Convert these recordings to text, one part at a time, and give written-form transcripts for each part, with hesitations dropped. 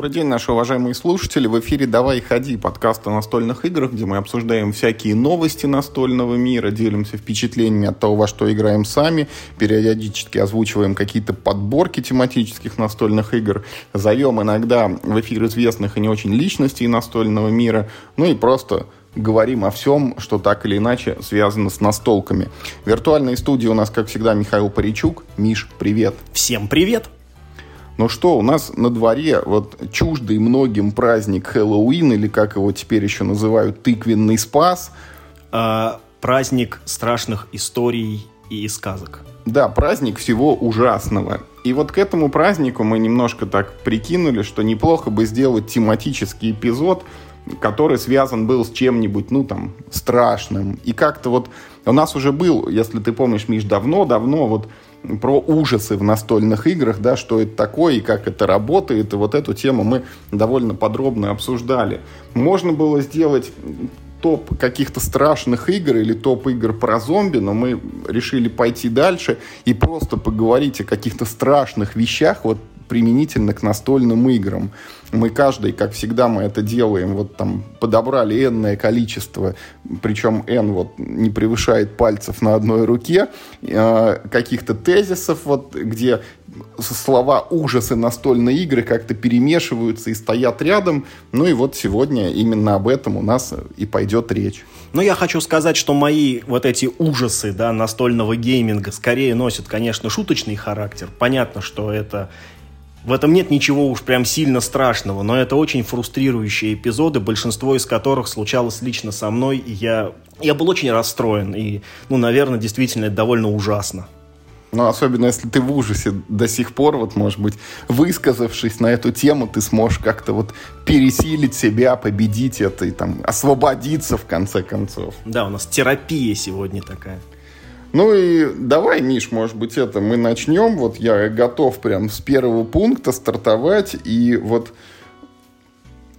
Добрый день, наши уважаемые слушатели. В эфире «Давай ходи», подкаст о настольных играх, где мы обсуждаем всякие новости настольного мира, делимся впечатлениями от того, во что играем сами, периодически озвучиваем какие-то подборки тематических настольных игр, зовем иногда в эфир известных и не очень личностей настольного мира, ну и просто говорим о всем, что так или иначе связано с настолками. В виртуальной студии у нас, как всегда, Михаил Паричук. Миш, привет! Всем привет! Ну что, у нас на дворе вот чуждый многим праздник Хэллоуин, или как его теперь еще называют, тыквенный Спас. Праздник страшных историй и сказок. Да, праздник всего ужасного. И вот к этому празднику мы немножко так прикинули, что неплохо бы сделать тематический эпизод, который связан был с чем-нибудь, ну, там, страшным. И как-то вот у нас уже был, если ты помнишь, Миш, давно вот про ужасы в настольных играх, да, что это такое и как это работает. И вот эту тему мы довольно подробно обсуждали. Можно было сделать топ каких-то страшных игр или топ игр про зомби, но мы решили пойти дальше и просто поговорить о каких-то страшных вещах, вот, применительно к настольным играм. Мы каждый, как всегда, мы это делаем, вот там подобрали энное количество, причем N вот не превышает пальцев на одной руке, каких-то тезисов, вот, где слова ужасы настольной игры как-то перемешиваются и стоят рядом. Ну и вот сегодня именно об этом у нас и пойдет речь. Но я хочу сказать, что мои вот эти ужасы, да, настольного гейминга скорее носят, конечно, шуточный характер. Понятно, что это... В этом нет ничего уж прям сильно страшного, но это очень фрустрирующие эпизоды, большинство из которых случалось лично со мной, и я был очень расстроен, и, ну, наверное, действительно это довольно ужасно. Ну, особенно если ты в ужасе до сих пор, вот, может быть, высказавшись на эту тему, ты сможешь как-то вот пересилить себя, победить это и там освободиться в конце концов. Да, у нас терапия сегодня такая. Ну и давай, Миш, может быть, это мы начнем. Вот я готов прям с первого пункта стартовать. И вот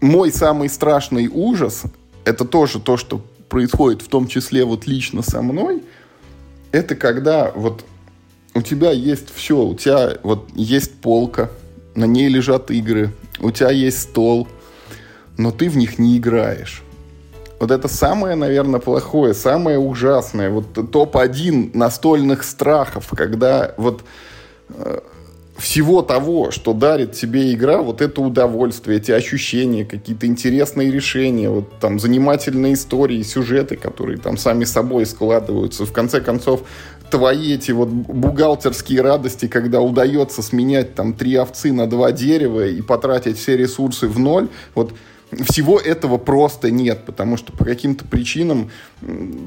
мой самый страшный ужас, это тоже то, что происходит в том числе вот лично со мной, это когда вот у тебя есть все. У тебя вот есть полка, на ней лежат игры, у тебя есть стол, но ты в них не играешь. Вот это самое, наверное, плохое, самое ужасное. Вот топ-1 настольных страхов, когда вот всего того, что дарит тебе игра, вот это удовольствие, эти ощущения, какие-то интересные решения, вот там занимательные истории, сюжеты, которые там сами собой складываются. В конце концов, твои эти вот бухгалтерские радости, когда удается сменять там 3 овцы на 2 дерева и потратить все ресурсы в ноль, вот. Всего этого просто нет, потому что по каким-то причинам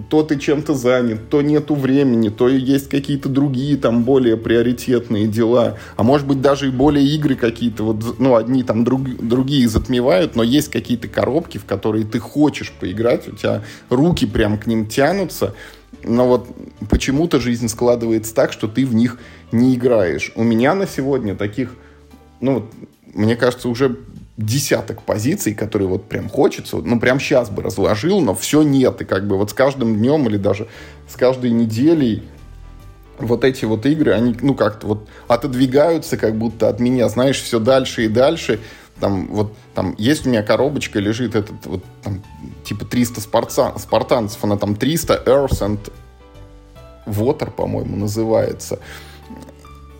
то ты чем-то занят, то нету времени, то есть какие-то другие там более приоритетные дела, а может быть даже и более игры какие-то, вот, ну, одни там другие затмевают, но есть какие-то коробки, в которые ты хочешь поиграть, у тебя руки прям к ним тянутся, но вот почему-то жизнь складывается так, что ты в них не играешь. У меня на сегодня таких, ну, мне кажется, уже десяток позиций, которые вот прям хочется, ну, прям сейчас бы разложил, но все нет, и как бы вот с каждым днем или даже с каждой неделей вот эти вот игры, они, ну, как-то вот отодвигаются как будто от меня, знаешь, все дальше и дальше. Там вот там есть у меня коробочка, лежит этот вот там, типа 300 спартанцев, она там 300 Earth and Water, по-моему, называется.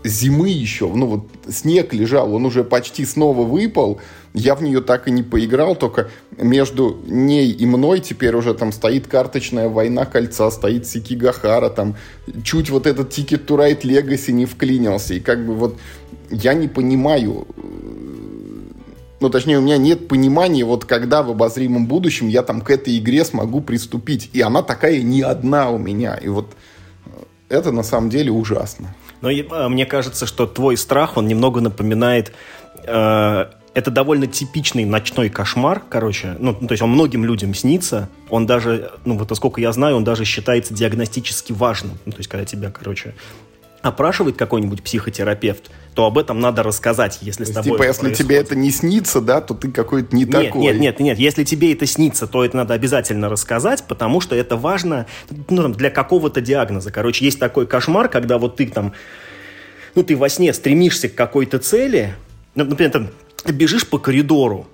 Зимы еще, ну вот снег лежал, он уже почти снова выпал, я в нее так и не поиграл, только между ней и мной теперь уже там стоит карточная «Война Кольца», стоит Сики Гахара, там чуть вот этот Ticket to Ride Legacy не вклинился, и как бы вот я не понимаю, ну точнее у меня нет понимания, вот когда в обозримом будущем я там к этой игре смогу приступить, и она такая не одна у меня, и вот это на самом деле ужасно. Но мне кажется, что твой страх, он немного напоминает... Это довольно типичный ночной кошмар, короче. Ну, то есть он многим людям снится. Он даже, ну, вот насколько я знаю, он даже считается диагностически важным. Ну, то есть когда тебя, короче, опрашивает какой-нибудь психотерапевт, то об этом надо рассказать, если то с тобой типа, если происходит. Тебе это не снится, да, то ты какой-то не такой. Нет. Если тебе это снится, то это надо обязательно рассказать, потому что это важно, ну, для какого-то диагноза. Короче, есть такой кошмар, когда вот ты там, ну, ты во сне стремишься к какой-то цели, например, там, Ты бежишь по коридору,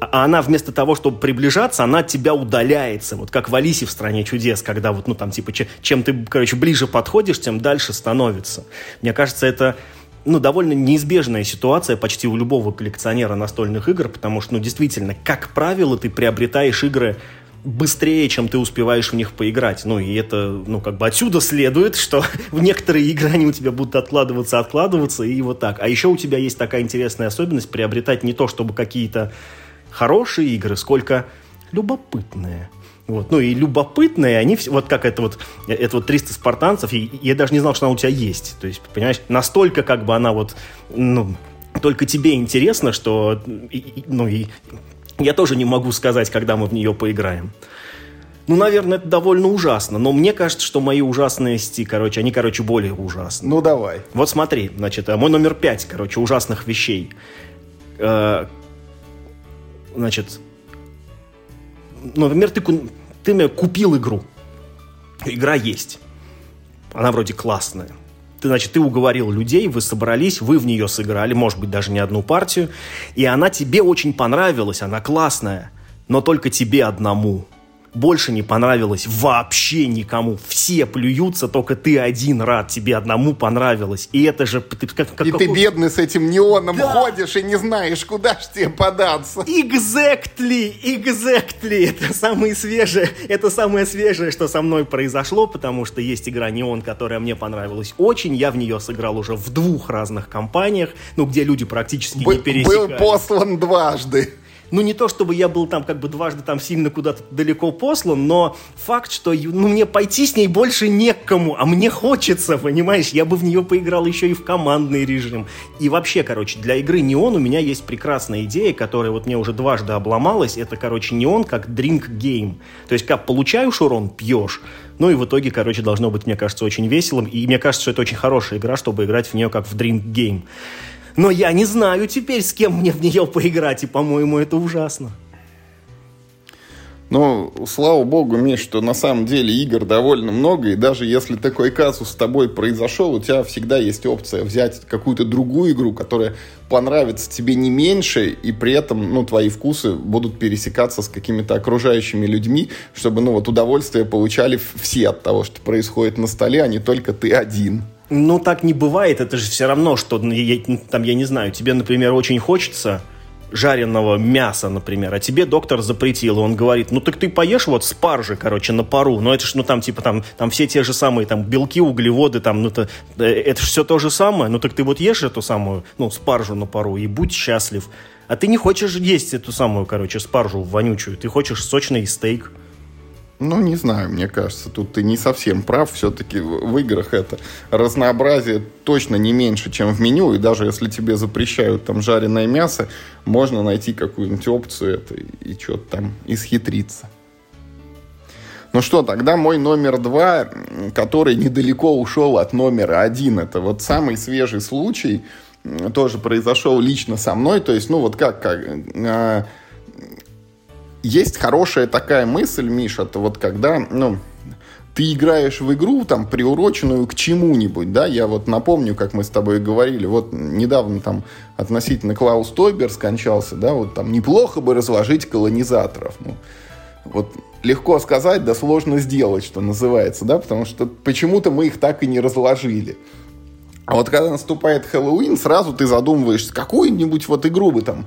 а она вместо того, чтобы приближаться, она от тебя удаляется. Вот как в Алисе в «Стране чудес», когда вот, ну, там, типа, чем ты, короче, ближе подходишь, тем дальше становится. Мне кажется, это, ну, довольно неизбежная ситуация почти у любого коллекционера настольных игр, потому что, ну, действительно, как правило, ты приобретаешь игры быстрее, чем ты успеваешь в них поиграть. Ну, и это, ну, как бы отсюда следует, что в некоторые игры они у тебя будут откладываться, и вот так. А еще у тебя есть такая интересная особенность приобретать не то, чтобы какие-то хорошие игры, сколько любопытные. Вот. Ну, и любопытные, они, вот как это вот 300 спартанцев, я даже не знал, что она у тебя есть. То есть, понимаешь, настолько, как бы, она вот, ну, только тебе интересно, что, ну, и я тоже не могу сказать, когда мы в нее поиграем. Ну, наверное, это довольно ужасно, но мне кажется, что мои ужасности, короче, они, короче, более ужасны. Ну, давай. Вот смотри, значит, мой номер 5, короче, ужасных вещей. Значит, ну, например, ты мне купил игру. Игра есть. Она вроде классная. Значит, ты уговорил людей, вы собрались, вы в нее сыграли, может быть, даже не одну партию, и она тебе очень понравилась, она классная, но только тебе одному. Больше не понравилась вообще никому. Все плюются, только ты один рад. Тебе одному понравилось. И это же... Ты бедный с этим неоном ходишь и не знаешь, куда ж тебе податься. Exactly. Это самое свежее, что со мной произошло, потому что есть игра «Неон», которая мне понравилась очень. Я в нее сыграл уже в 2 разных компаниях, ну, где люди практически не пересекались. Был послан дважды. Ну, не то чтобы я был там как бы дважды там сильно куда-то далеко послан, но факт, что, ну, мне пойти с ней больше не к кому, а мне хочется, понимаешь? Я бы в нее поиграл еще и в командный режим. И вообще, короче, для игры «Неон» у меня есть прекрасная идея, которая вот мне уже дважды обломалась. Это, короче, «Неон» как drink game. То есть, как получаешь урон, пьешь. Ну и в итоге, короче, должно быть, мне кажется, очень веселым. И мне кажется, что это очень хорошая игра, чтобы играть в нее как в drink game. Но я не знаю теперь, с кем мне в нее поиграть, и, по-моему, это ужасно. Ну, слава богу, Миш, что на самом деле игр довольно много, и даже если такой казус с тобой произошел, у тебя всегда есть опция взять какую-то другую игру, которая понравится тебе не меньше, и при этом, ну, твои вкусы будут пересекаться с какими-то окружающими людьми, чтобы, ну, вот удовольствие получали все от того, что происходит на столе, а не только ты один. Ну, так не бывает, это же все равно, что, там, я не знаю, тебе, например, очень хочется жареного мяса, например, а тебе доктор запретил, и он говорит, ну, так ты поешь вот спаржи, короче, на пару, но это ж, ну, там, типа, там все те же самые, там, белки, углеводы, там, ну, это же все то же самое, ну, так ты вот ешь эту самую, ну, спаржу на пару, и будь счастлив, а ты не хочешь есть эту самую, короче, спаржу вонючую, ты хочешь сочный стейк. Ну, не знаю, мне кажется, тут ты не совсем прав. Все-таки в играх это разнообразие точно не меньше, чем в меню. И даже если тебе запрещают там жареное мясо, можно найти какую-нибудь опцию это и что-то там исхитриться. Ну что, тогда мой номер 2, который недалеко ушел от номера 1. Это вот самый свежий случай, тоже произошел лично со мной. То есть, ну вот как есть хорошая такая мысль, Миш, это вот когда, ну, ты играешь в игру, там, приуроченную к чему-нибудь, да, я вот напомню, как мы с тобой говорили, вот недавно там относительно Клаус Тойбер скончался, да, вот там неплохо бы разложить колонизаторов, ну, вот легко сказать, да сложно сделать, что называется, да, потому что почему-то мы их так и не разложили. А вот когда наступает Хэллоуин, сразу ты задумываешься, какую-нибудь вот игру бы там,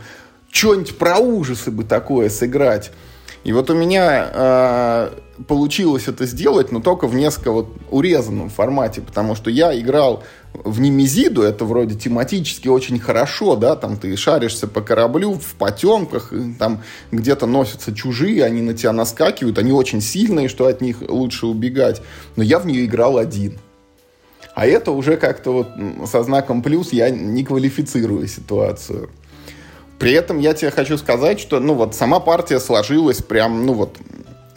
что-нибудь про ужасы бы такое сыграть. И вот у меня получилось это сделать, но только в несколько вот урезанном формате, потому что я играл в Немезиду, это вроде тематически очень хорошо, да, там ты шаришься по кораблю в потемках, там где-то носятся чужие, они на тебя наскакивают, они очень сильные, что от них лучше убегать, но я в нее играл один. А это уже как-то вот со знаком плюс я не квалифицирую ситуацию. При этом я тебе хочу сказать, что, ну, вот сама партия сложилась прям, ну, вот,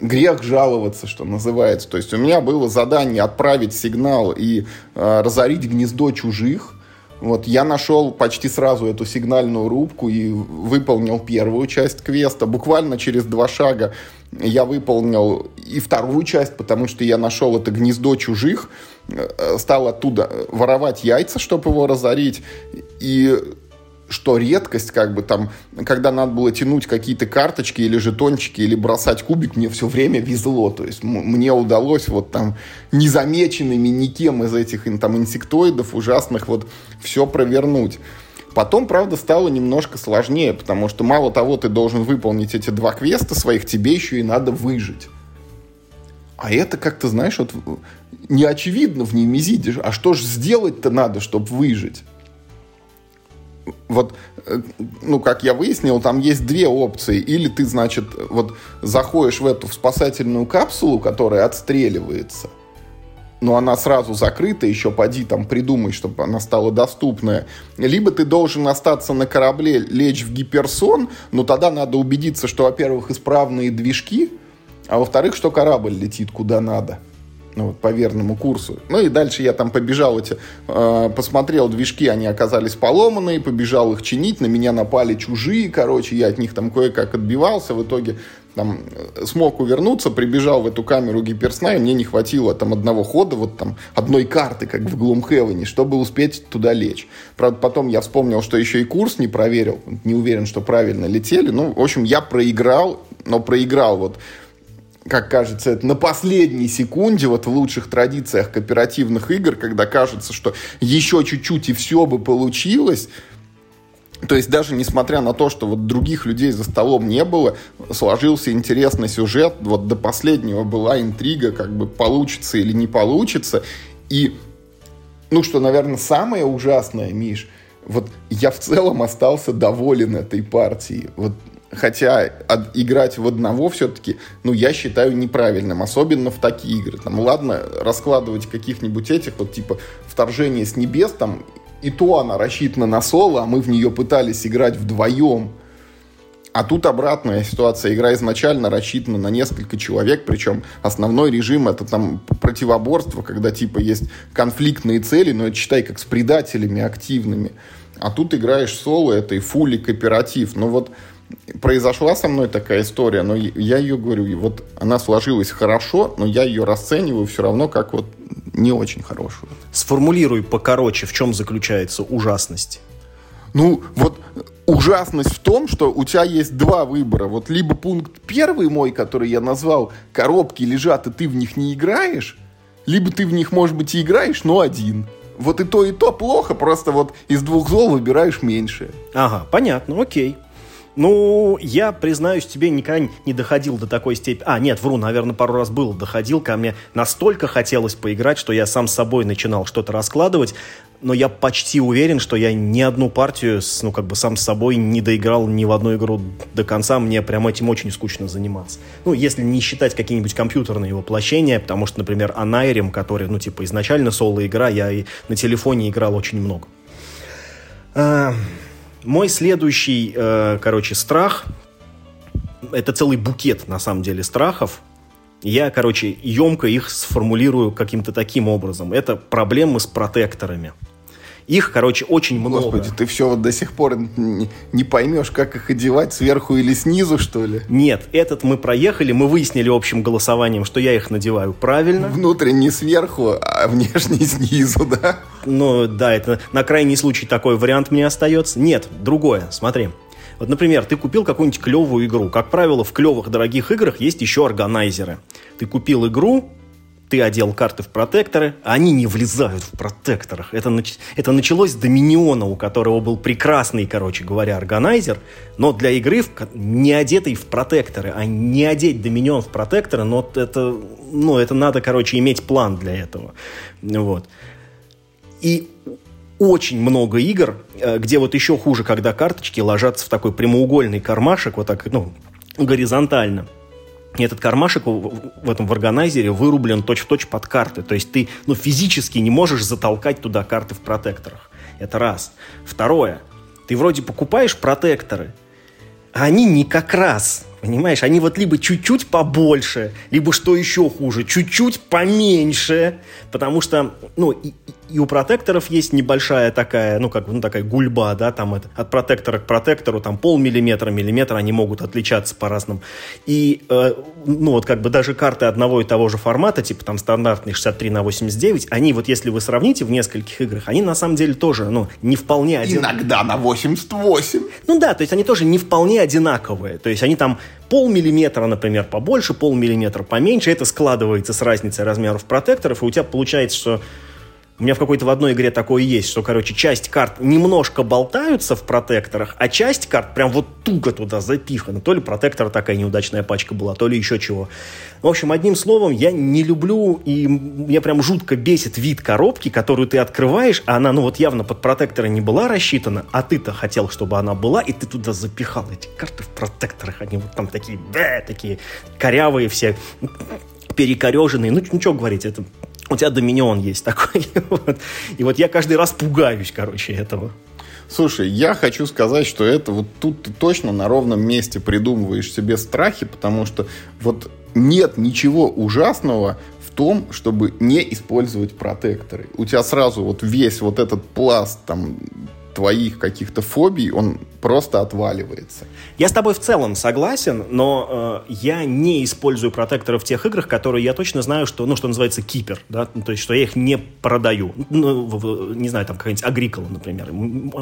грех жаловаться, что называется. То есть у меня было задание отправить сигнал и разорить гнездо чужих. Вот я нашел почти сразу эту сигнальную рубку и выполнил первую часть квеста. Буквально через 2 шага я выполнил и вторую часть, потому что я нашел это гнездо чужих, стал оттуда воровать яйца, чтобы его разорить, и что редкость, как бы там, когда надо было тянуть какие-то карточки или жетончики, или бросать кубик, мне все время везло. То есть мне удалось вот там незамеченными никем из этих там инсектоидов ужасных вот все провернуть. Потом, правда, стало немножко сложнее, потому что мало того, ты должен выполнить эти два квеста своих, тебе еще и надо выжить. А это как-то, знаешь, вот не очевидно в Немезиде. А что же сделать-то надо, чтобы выжить? Вот, ну, как я выяснил, там есть две опции. Или ты, значит, вот заходишь в эту в спасательную капсулу, которая отстреливается, но она сразу закрыта, еще поди там придумай, чтобы она стала доступная. Либо ты должен остаться на корабле, лечь в гиперсон, но тогда надо убедиться, что, во-первых, исправные движки, а во-вторых, что корабль летит куда надо. Ну, вот, по верному курсу. Ну, и дальше я там побежал эти... посмотрел движки, они оказались поломанные, побежал их чинить, на меня напали чужие, короче, я от них там кое-как отбивался, в итоге там смог увернуться, прибежал в эту камеру гиперсна, и мне не хватило там одного хода, вот там одной карты, как в Глумхевене, чтобы успеть туда лечь. Правда, потом я вспомнил, что еще и курс не проверил, не уверен, что правильно летели. Ну, в общем, я проиграл, но проиграл вот... как кажется, это на последней секунде, вот в лучших традициях кооперативных игр, когда кажется, что еще чуть-чуть и все бы получилось. То есть даже несмотря на то, что вот других людей за столом не было, сложился интересный сюжет, вот до последнего была интрига, как бы получится или не получится. И, ну что, наверное, самое ужасное, Миш, вот я в целом остался доволен этой партией, вот. Хотя играть в одного все-таки, ну, я считаю неправильным, особенно в такие игры. Там, ладно, раскладывать каких-нибудь этих, вот типа «Вторжение с небес», там, и то она рассчитана на соло, а мы в нее пытались играть вдвоем. А тут обратная ситуация. Игра изначально рассчитана на несколько человек, причем основной режим — это там противоборство, когда типа есть конфликтные цели, но это, считай, как с предателями активными. А тут играешь соло, это и фулли кооператив. Ну вот... произошла со мной такая история, но я ее говорю, вот она сложилась хорошо, но я ее расцениваю все равно как вот не очень хорошую. Сформулируй покороче, в чем заключается ужасность. Ну, вот ужасность в том, что у тебя есть два выбора. Вот либо пункт первый мой, который я назвал, коробки лежат, и ты в них не играешь, либо ты в них, может быть, и играешь, но один. Вот и то плохо, просто вот из двух зол выбираешь меньшее. Ага, понятно, окей. Ну, я, признаюсь тебе, никогда не доходил до такой степени... А, нет, вру, наверное, пару раз было, доходил. Ко мне настолько хотелось поиграть, что я сам с собой начинал что-то раскладывать. Но я почти уверен, что я ни одну партию, ну, как бы сам с собой не доиграл ни в одну игру до конца. Мне прям этим очень скучно заниматься. Ну, если не считать какие-нибудь компьютерные воплощения, потому что, например, Анаирем, который, ну, типа, изначально соло-игра, я и на телефоне играл очень много. Мой следующий, страх, это целый букет, на самом деле, страхов. Я, емко их сформулирую каким-то таким образом. Это проблемы с протекторами. Их, очень много. Господи, ты все вот до сих пор не поймешь, как их одевать, сверху или снизу, что ли? Нет, этот мы проехали, мы выяснили общим голосованием, что я их надеваю правильно. Внутренне сверху, а внешне снизу, да? Ну, да, это на крайний случай такой вариант мне остается. Нет, другое, смотри. Вот, например, ты купил какую-нибудь клевую игру. Как правило, в клевых дорогих играх есть еще органайзеры. Ты купил игру... Ты одел карты в протекторы, а они не влезают в протекторах. Это началось с Доминиона, у которого был прекрасный, органайзер, но для игры не одетый в протекторы. А не одеть Доминион в протекторы, но это, надо, иметь план для этого. Вот. И очень много игр, где вот еще хуже, когда карточки ложатся в такой прямоугольный кармашек, вот так, горизонтально. Этот кармашек в этом органайзере вырублен точь-в-точь под карты. То есть ты физически не можешь затолкать туда карты в протекторах. Это раз. Второе. Ты вроде покупаешь протекторы, а они не как раз. Понимаешь? Они вот либо чуть-чуть побольше, либо, что еще хуже, чуть-чуть поменьше. Потому что, и у протекторов есть небольшая такая, ну, как бы, ну, такая гульба, да, там это, от протектора к протектору, там полмиллиметра, миллиметра, они могут отличаться по-разному. И, ну, вот как бы даже карты одного и того же формата, типа там стандартные 63/89, они вот если вы сравните в нескольких играх, они на самом деле тоже, ну, не вполне одинаковые. Иногда на 88. Ну да, то есть они тоже не вполне одинаковые, то есть они там полмиллиметра, например, побольше, полмиллиметра поменьше, это складывается с разницей размеров протекторов, и у тебя получается, что у меня в какой-то в одной игре такое есть, что, короче, часть карт немножко болтаются в протекторах, а часть карт прям вот туго туда запихана. То ли протектора такая неудачная пачка была, то ли еще чего. В общем, одним словом, я не люблю, и меня прям жутко бесит вид коробки, которую ты открываешь, а она, ну вот явно под протектора не была рассчитана, а ты-то хотел, чтобы она была, и ты туда запихал эти карты в протекторах. Они вот там такие, бэ, такие корявые все, перекореженные. Ну что говорить, это... У тебя Доминион есть такой. Вот. И вот я каждый раз пугаюсь, короче, этого. Слушай, я хочу сказать, что это вот тут ты точно на ровном месте придумываешь себе страхи, потому что вот нет ничего ужасного в том, чтобы не использовать протекторы. У тебя сразу вот весь вот этот пласт там... твоих каких-то фобий, он просто отваливается. Я с тобой в целом согласен, но я не использую протекторы в тех играх, которые я точно знаю, что, ну, что называется, кипер, да, ну, то есть, что я их не продаю. Ну, не знаю, там какая-нибудь Агрикола, например,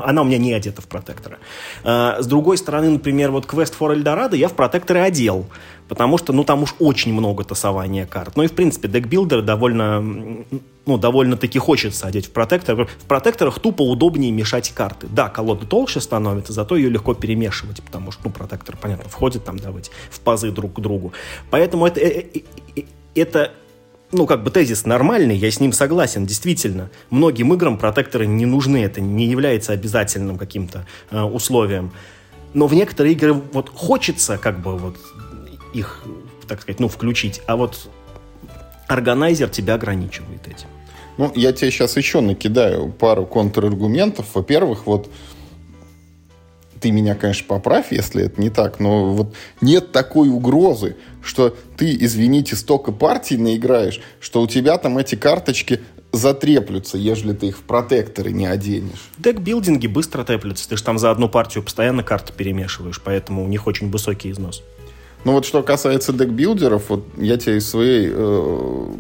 она у меня не одета в протекторы. С другой стороны, например, вот Quest for Eldorado я в протекторы одел, потому что, ну, там уж очень много тасования карт. Ну, и, в принципе, декбилдеры довольно... ну, довольно-таки хочется одеть в протектор. В протекторах тупо удобнее мешать карты. Да, колода толще становится, зато ее легко перемешивать, потому что, ну, протектор, понятно, входит там, давайте, в пазы друг к другу. Поэтому это, ну, как бы тезис нормальный, я с ним согласен, действительно. Многим играм протекторы не нужны, это не является обязательным каким-то условием. Но в некоторые игры вот хочется, как бы, вот их, так сказать, ну, включить, а вот органайзер тебя ограничивает этим. Ну, я тебе сейчас еще накидаю пару контраргументов. Во-первых, вот ты меня, конечно, поправь, если это не так, но вот нет такой угрозы, что ты, извините, столько партий наиграешь, что у тебя там эти карточки затреплются, ежели ты их в протекторы не оденешь. Декбилдинги быстро треплются. Ты же там за одну партию постоянно карты перемешиваешь, поэтому у них очень высокий износ. Ну вот что касается декбилдеров, вот я тебе из своей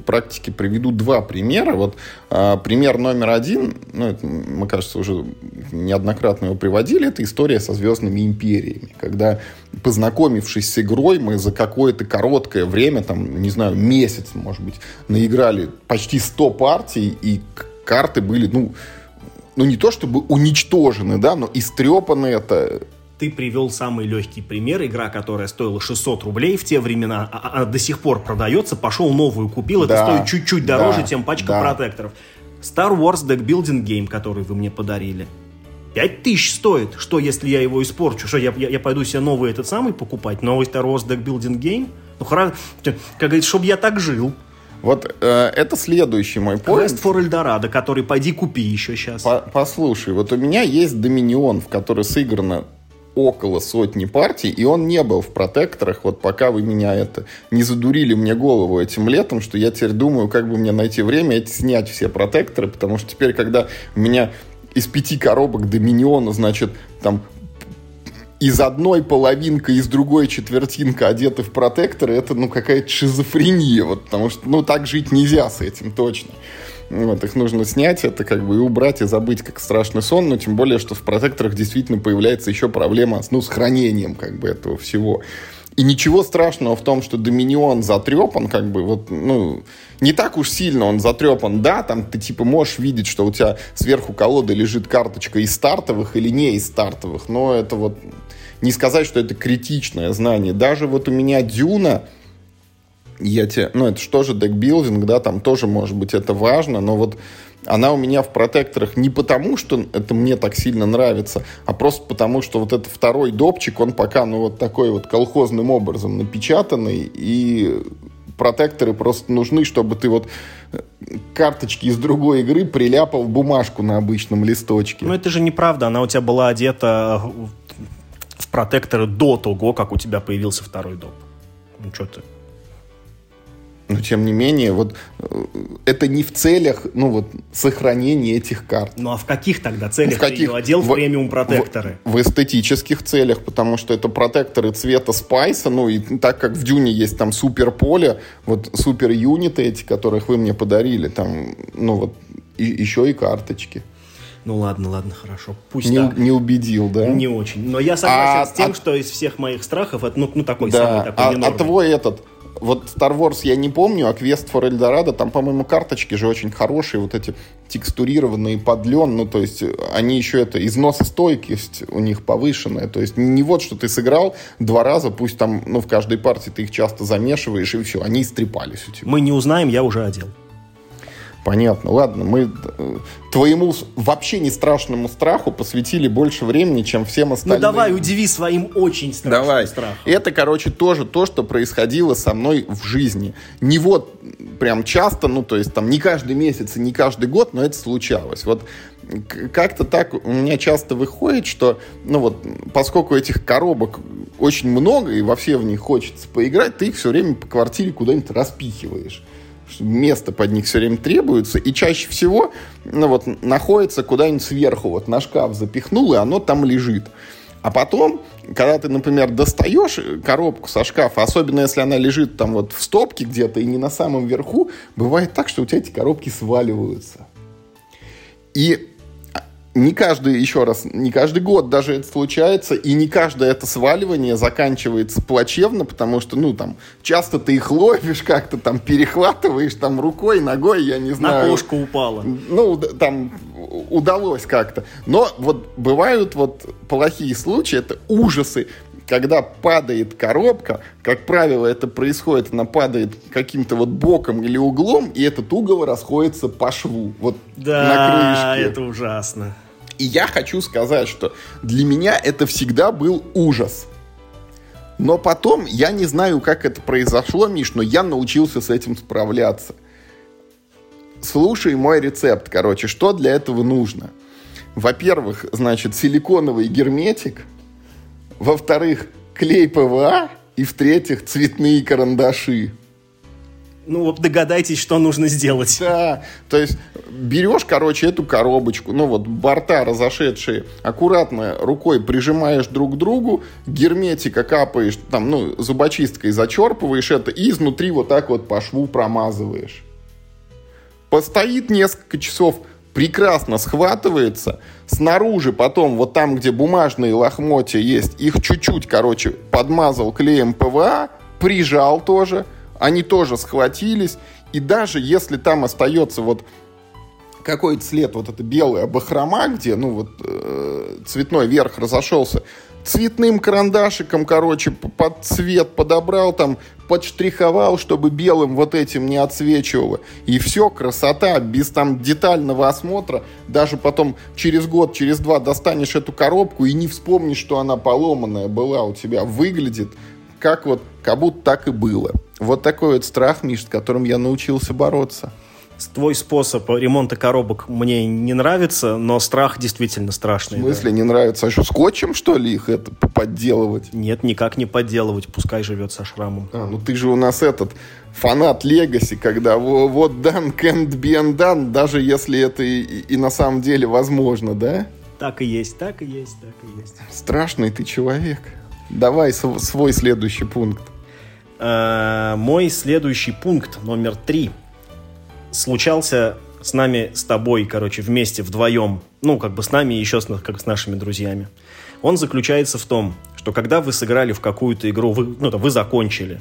практики приведу два примера. Вот пример номер один, ну, это, мы, кажется, уже неоднократно его приводили, это история со «Звездными империями», когда, познакомившись с игрой, мы за какое-то короткое время, там, не знаю, месяц, может быть, наиграли почти 100 партий, и карты были, ну не то чтобы уничтожены, да, но истрепаны это... Ты привел самый легкий пример. Игра, которая стоила 600 рублей в те времена, а до сих пор продается. Пошел новую, купил. Да, это стоит чуть-чуть дороже, чем пачка протекторов. Star Wars Deck Building Game, который вы мне подарили. 5000 стоит. Что, если я его испорчу? Что, я пойду себе новый этот самый покупать? Новый Star Wars Deck Building Game? Ну, хорошо. Как говорится, чтобы я так жил. Вот это следующий мой поинт. Quest for Eldorado, который пойди купи еще сейчас. Послушай, вот у меня есть Доминион, в который сыграно около сотни партий, и он не был в протекторах, вот пока вы меня это не задурили мне голову этим летом, что я теперь думаю, как бы мне найти время снять все протекторы, потому что теперь, когда у меня из 5 коробок Доминиона, значит, там из одной половинка, из другой четвертинка одеты в протекторы, это, ну, какая-то шизофрения, вот, потому что, ну, так жить нельзя с этим точно. Вот, их нужно снять, это как бы и убрать, и забыть, как страшный сон, но тем более, что в протекторах действительно появляется еще проблема, ну, с хранением, как бы, этого всего. И ничего страшного в том, что Доминион затрепан, как бы, вот, ну, не так уж сильно он затрепан, да, там ты, типа, можешь видеть, что у тебя сверху колоды лежит карточка из стартовых или не из стартовых, но это вот, не сказать, что это критичное знание. Даже вот у меня Дюна, ну, это же тоже декбилдинг, да, там тоже, может быть, это важно, но вот она у меня в протекторах не потому, что это мне так сильно нравится, а просто потому, что вот этот второй допчик, он пока, ну, вот такой вот колхозным образом напечатанный, и протекторы просто нужны, чтобы ты вот карточки из другой игры приляпал в бумажку на обычном листочке. Ну, это же неправда, она у тебя была одета в протекторы до того, как у тебя появился второй доп. Ну, что ты... Но, тем не менее, вот это не в целях, ну, вот, сохранения этих карт. Ну, а в каких тогда целях в каких? Ты ее одел в премиум-протекторы? В эстетических целях, потому что это протекторы цвета спайса, ну, и так как в Дюне есть там супер-поле, вот супер-юниты эти, которых вы мне подарили, там, ну, вот, и, еще и карточки. Ну ладно, ладно, хорошо. Пусть не, так. Не убедил, да? Не очень. Но я согласен с тем, что из всех моих страхов это, ну, такой да, самый такой ненормальный. А твой этот... Вот Star Wars я не помню, а Quest for Eldorado, там, по-моему, карточки же очень хорошие, вот эти текстурированные под лен, ну, то есть они еще это, износостойкость у них повышенная, то есть не вот, что ты сыграл два раза, пусть там, ну, в каждой партии ты их часто замешиваешь, и все, они истрепались у тебя. Мы не узнаем, я уже одел. Понятно, ладно, мы твоему вообще не страшному страху посвятили больше времени, чем всем остальным. Ну давай, удиви своим очень страшным страхом. Это, короче, тоже то, что происходило со мной в жизни. Не вот прям часто, ну то есть там не каждый месяц и не каждый год, но это случалось. Вот как-то так у меня часто выходит, что, ну вот, поскольку этих коробок очень много и во все в них хочется поиграть, ты их все время по квартире куда-нибудь распихиваешь. Место под них все время требуется, и чаще всего, ну, вот, находится куда-нибудь сверху, вот на шкаф запихнул, и оно там лежит. А потом, когда ты, например, достаешь коробку со шкафа, особенно если она лежит там вот в стопке где-то и не на самом верху, бывает так, что у тебя эти коробки сваливаются. И не каждый, еще раз, не каждый год даже это случается, и не каждое это сваливание заканчивается плачевно, потому что, ну, там, часто ты их ловишь как-то, там, перехватываешь, там, рукой, ногой, я не знаю. На кошку упала. Ну, там, удалось как-то. Но вот бывают вот плохие случаи, это ужасы, когда падает коробка, как правило, это происходит, она падает каким-то вот боком или углом, и этот угол расходится по шву, вот на крышке. Да, это ужасно. И я хочу сказать, что для меня это всегда был ужас. Но потом, я не знаю, как это произошло, Миш, но я научился с этим справляться. Слушай мой рецепт, короче, что для этого нужно. Во-первых, значит, силиконовый герметик. Во-вторых, клей ПВА. И в-третьих, цветные карандаши. Ну, вот догадайтесь, что нужно сделать. Да, то есть берешь, короче, эту коробочку, ну вот борта разошедшие, аккуратно рукой прижимаешь друг к другу, герметика капаешь, там, ну, зубочисткой зачерпываешь это и изнутри вот так вот по шву промазываешь. Постоит несколько часов, прекрасно схватывается. Снаружи потом, вот там, где бумажные лохмотья есть, их чуть-чуть, короче, подмазал клеем ПВА, прижал тоже. Они тоже схватились, и даже если там остается вот какой-то след, вот эта белая бахрома, где, ну, вот цветной верх разошелся, цветным карандашиком, короче, под цвет подобрал, там, подштриховал, чтобы белым вот этим не отсвечивало. И все, красота, без там детального осмотра. Даже потом через год, через два достанешь эту коробку и не вспомнишь, что она поломанная была у тебя. Выглядит как вот, как будто так и было. Вот такой вот страх, Миш, с которым я научился бороться. Твой способ ремонта коробок мне не нравится, но страх действительно страшный. В смысле, да. Не нравится? А что, скотчем, что ли, их это подделывать? Нет, никак не подделывать, пускай живет со шрамом. А, ну ты же у нас этот фанат Легаси, когда вот done can't be undone, даже если это и на самом деле возможно, да? Так и есть, так и есть, так и есть. Страшный ты человек. Давай свой следующий пункт. Мой следующий пункт, номер 3, случался с нами, с тобой, короче, вместе, вдвоем. Ну, как бы с нами и еще как с нашими друзьями. Он заключается в том, что когда вы сыграли в какую-то игру, вы закончили.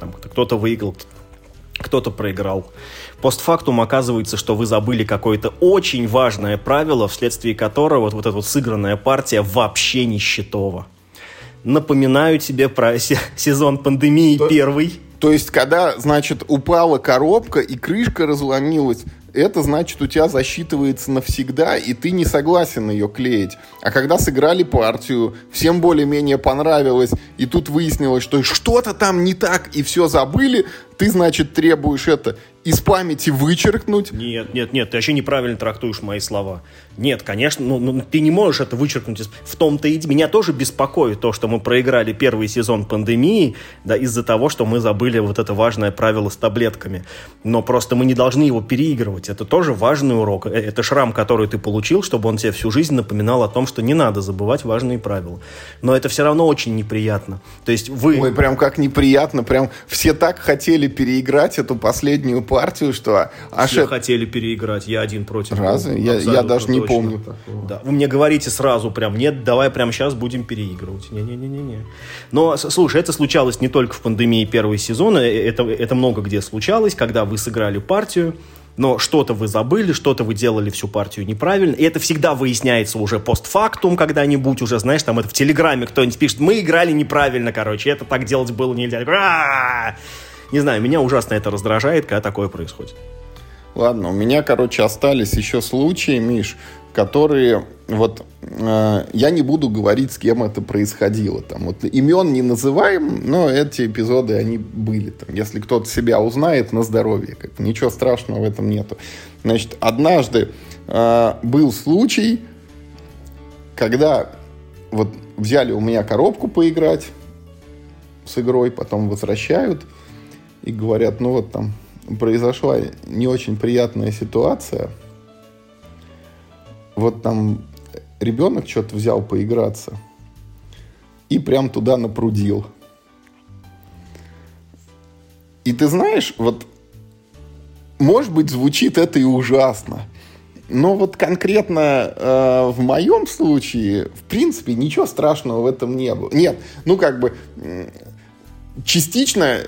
Там кто-то выиграл, кто-то проиграл. Постфактум оказывается, что вы забыли какое-то очень важное правило, вследствие которого вот эта вот сыгранная партия вообще нищетова. Напоминаю тебе про сезон пандемии первый. То есть, когда, значит, упала коробка и крышка разломилась, это, значит, у тебя засчитывается навсегда, и ты не согласен ее клеить. А когда сыграли партию, всем более-менее понравилось, и тут выяснилось, что что-то там не так, и все забыли, Ты, значит, требуешь это из памяти вычеркнуть? Нет, ты вообще неправильно трактуешь мои слова. Нет, конечно, ну, ты не можешь это вычеркнуть. В том-то и... Меня тоже беспокоит то, что мы проиграли первый сезон пандемии, да, из-за того, что мы забыли вот это важное правило с таблетками. Но просто мы не должны его переигрывать. Это тоже важный урок. Это шрам, который ты получил, чтобы он тебе всю жизнь напоминал о том, что не надо забывать важные правила. Но это все равно очень неприятно. То есть вы... Ой, прям как неприятно. Прям все так хотели переиграть эту последнюю партию, что... Все хотели переиграть, я один против. Разве? Я даже не помню. Да. Вы мне говорите сразу прям, нет, давай прямо сейчас будем переигрывать. Не-не-не-не. Но, слушай, это случалось не только в пандемии первого сезона, это много где случалось, когда вы сыграли партию, но что-то вы забыли, что-то вы делали всю партию неправильно, и это всегда выясняется уже постфактум когда-нибудь, уже, знаешь, там это в Телеграме кто-нибудь пишет, мы играли неправильно, короче, это так делать было нельзя. Не знаю, меня ужасно это раздражает, когда такое происходит. Ладно, у меня, короче, остались еще случаи, Миш, которые, вот, я не буду говорить, с кем это происходило, там, вот, имен не называем, но эти эпизоды, они были, там, если кто-то себя узнает, на здоровье, как, ничего страшного в этом нету. Значит, однажды был случай, когда, вот, взяли у меня коробку поиграть с игрой, потом возвращают и говорят, ну, вот, там, произошла не очень приятная ситуация. Вот там ребенок что-то взял поиграться и прям туда напрудил. И ты знаешь, вот, может быть, звучит это и ужасно, но вот конкретно в моем случае, в принципе, ничего страшного в этом не было. Нет, ну как бы частично...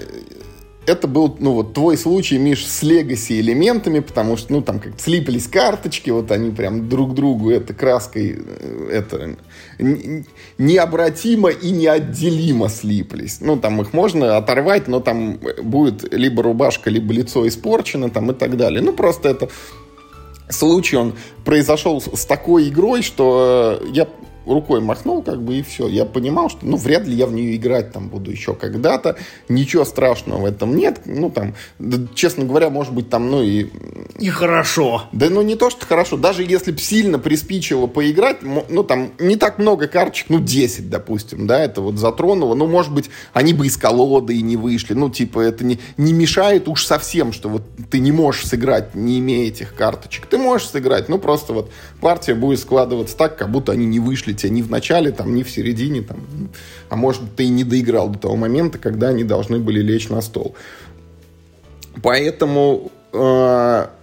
Это был, ну, вот твой случай, Миш, с легаси элементами, потому что, ну, там как слиплись карточки, вот они прям друг другу, это краской, это необратимо и неотделимо слиплись. Ну, там их можно оторвать, но там будет либо рубашка, либо лицо испорчено, там и так далее. Ну, просто это случай, он произошел с такой игрой, что я... рукой махнул, как бы, и все. Я понимал, что, ну, вряд ли я в нее играть там буду еще когда-то. Ничего страшного в этом нет. Ну, там, да, честно говоря, может быть, там, ну, и... И хорошо. Да, ну, не то, что хорошо. Даже если б сильно приспичило поиграть, ну, там, не так много карточек, ну, 10, допустим, да, это вот затронуло. Ну, может быть, они бы из колоды и не вышли. Ну, типа, это не мешает уж совсем, что вот ты не можешь сыграть, не имея этих карточек. Ты можешь сыграть, ну, просто вот партия будет складываться так, как будто они не вышли тебе ни в начале, там, ни в середине, там, а может быть, ты и не доиграл до того момента, когда они должны были лечь на стол. Поэтому это,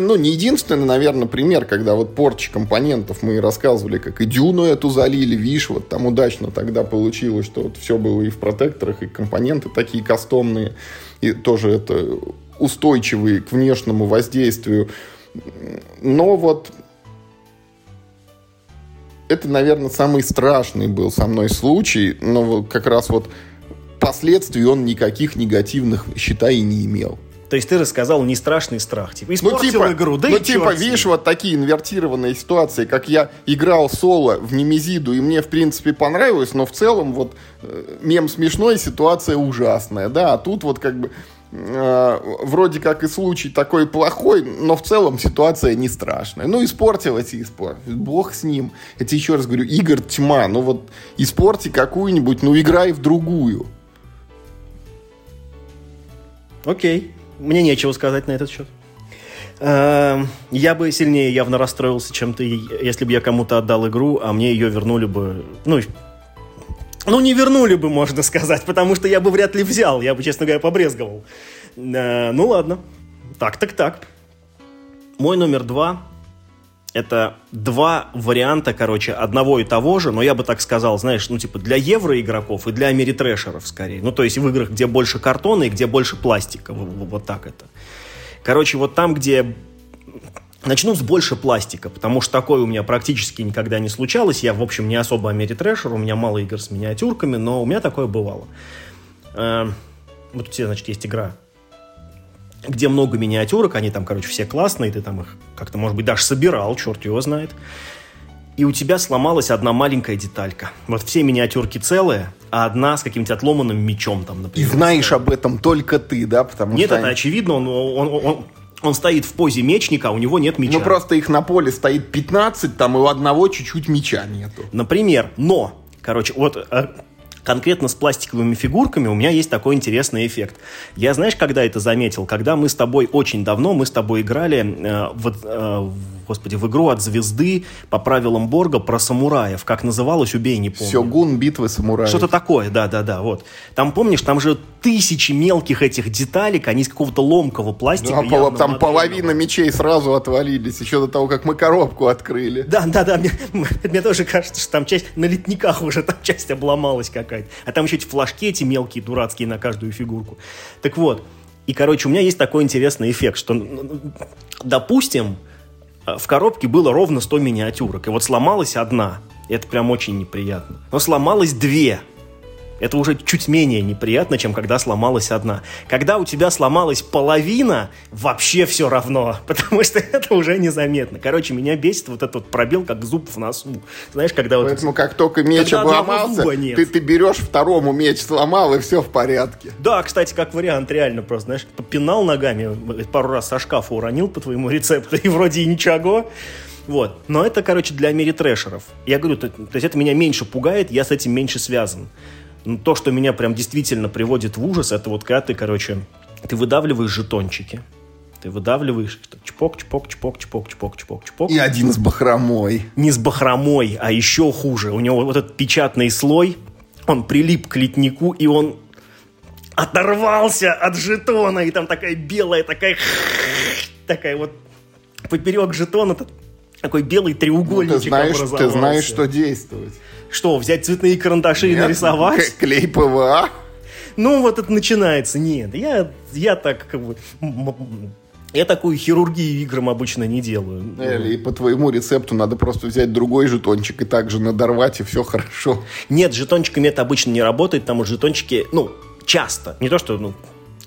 ну, не единственный, наверное, пример, когда вот порча компонентов, мы рассказывали, как и Дюну эту залили, видишь, вот там удачно тогда получилось, что вот все было и в протекторах, и компоненты такие кастомные, и тоже это устойчивые к внешнему воздействию. Но вот это, наверное, самый страшный был со мной случай, но как раз вот последствий он никаких негативных, считай, не имел. То есть ты рассказал не страшный страх, типа испортил игру, да и черт с ним. Ну, типа, видишь, вот такие инвертированные ситуации, как я играл соло в Немезиду, и мне, в принципе, понравилось, но в целом вот мем смешной, ситуация ужасная, да, а тут вот как бы вроде как и случай такой плохой, но в целом ситуация не страшная. Ну, испортилась и испортилась. Бог с ним. Я тебе еще раз говорю, игр тьма. Ну, вот испорти какую-нибудь, ну, играй в другую. Окей. Мне нечего сказать на этот счет. Я бы сильнее явно расстроился, чем ты, если бы я кому-то отдал игру, а мне ее вернули бы... Ну, не вернули бы, можно сказать, потому что я бы вряд ли взял, я бы, честно говоря, побрезговал. Ну, ладно. Так. Мой номер 2 – это 2 варианта, короче, одного и того же, но я бы так сказал, знаешь, ну, типа, для евроигроков и для америтрэшеров, скорее. Ну, то есть в играх, где больше картона и где больше пластика, вот так это. Короче, вот там, где... Начну с больше пластика, потому что такое у меня практически никогда не случалось. Я, в общем, не особо америтрэшер, у меня мало игр с миниатюрками, но у меня такое бывало. Вот у тебя, значит, есть игра, где много миниатюрок, они там, короче, все классные, ты там их как-то, может быть, даже собирал, черт его знает. и у тебя сломалась одна маленькая деталька. Вот все миниатюрки целые, а одна с каким-нибудь отломанным мечом там, например. И знаешь об этом только ты, да? Потому нет, что это очевидно, он стоит в позе мечника, а у него нет меча. Ну, просто их на поле стоит 15, там и у одного чуть-чуть меча нету. Например, но, короче, вот конкретно с пластиковыми фигурками у меня есть такой интересный эффект. Я, знаешь, когда это заметил? Когда мы с тобой очень давно, играли в игру от звезды по правилам Борга про самураев. Как называлось, убей, не помню. Сёгун, битвы самураев. Что-то такое, да-да-да. Вот. Там, помнишь, там же тысячи мелких этих деталек, они из какого-то ломкого пластика. Да, там половина мечей сразу отвалились, еще до того, как мы коробку открыли. Да-да-да, мне тоже кажется, что там часть на литниках уже, там часть обломалась какая-то. А там еще эти флажки эти мелкие, дурацкие, на каждую фигурку. Так вот, и, короче, у меня есть такой интересный эффект, что, допустим, в коробке было ровно 100 миниатюрок. И вот сломалась одна. Это прям очень неприятно. Но сломалось две. Это уже чуть менее неприятно, чем когда сломалась одна. Когда у тебя сломалась половина, вообще все равно. Потому что это уже незаметно. Короче, меня бесит вот этот пробел, как зуб в носу. Знаешь, когда вот... Поэтому как только меч обломался, ты берешь второму меч, сломал, и все в порядке. Да, кстати, как вариант, реально просто, знаешь, попинал ногами, пару раз со шкафа уронил по твоему рецепту, и вроде и ничего... Вот. Но это, короче, для миретрэшеров. Я говорю, то есть это меня меньше пугает, я с этим меньше связан. Но то, что меня прям действительно приводит в ужас, это вот когда ты, короче, ты выдавливаешь жетончики. Ты выдавливаешь чпок-чпок-чпок-чпок-чпок-чпок-чпок. И один с бахромой. Не с бахромой, а еще хуже. У него вот этот печатный слой, он прилип к литнику, и он оторвался от жетона. И там такая белая, такая вот поперек жетона, такой белый треугольничек, ну, образовался. Ты знаешь, что действовать. Что, взять цветные карандаши и нарисовать? Клей ПВА? Ну, вот это начинается. Нет, я так как бы... Я такую хирургию играм обычно не делаю. Или по твоему рецепту надо просто взять другой жетончик и также надорвать, и все хорошо. Нет, с жетончиками это обычно не работает, потому что жетончики, часто, не то что...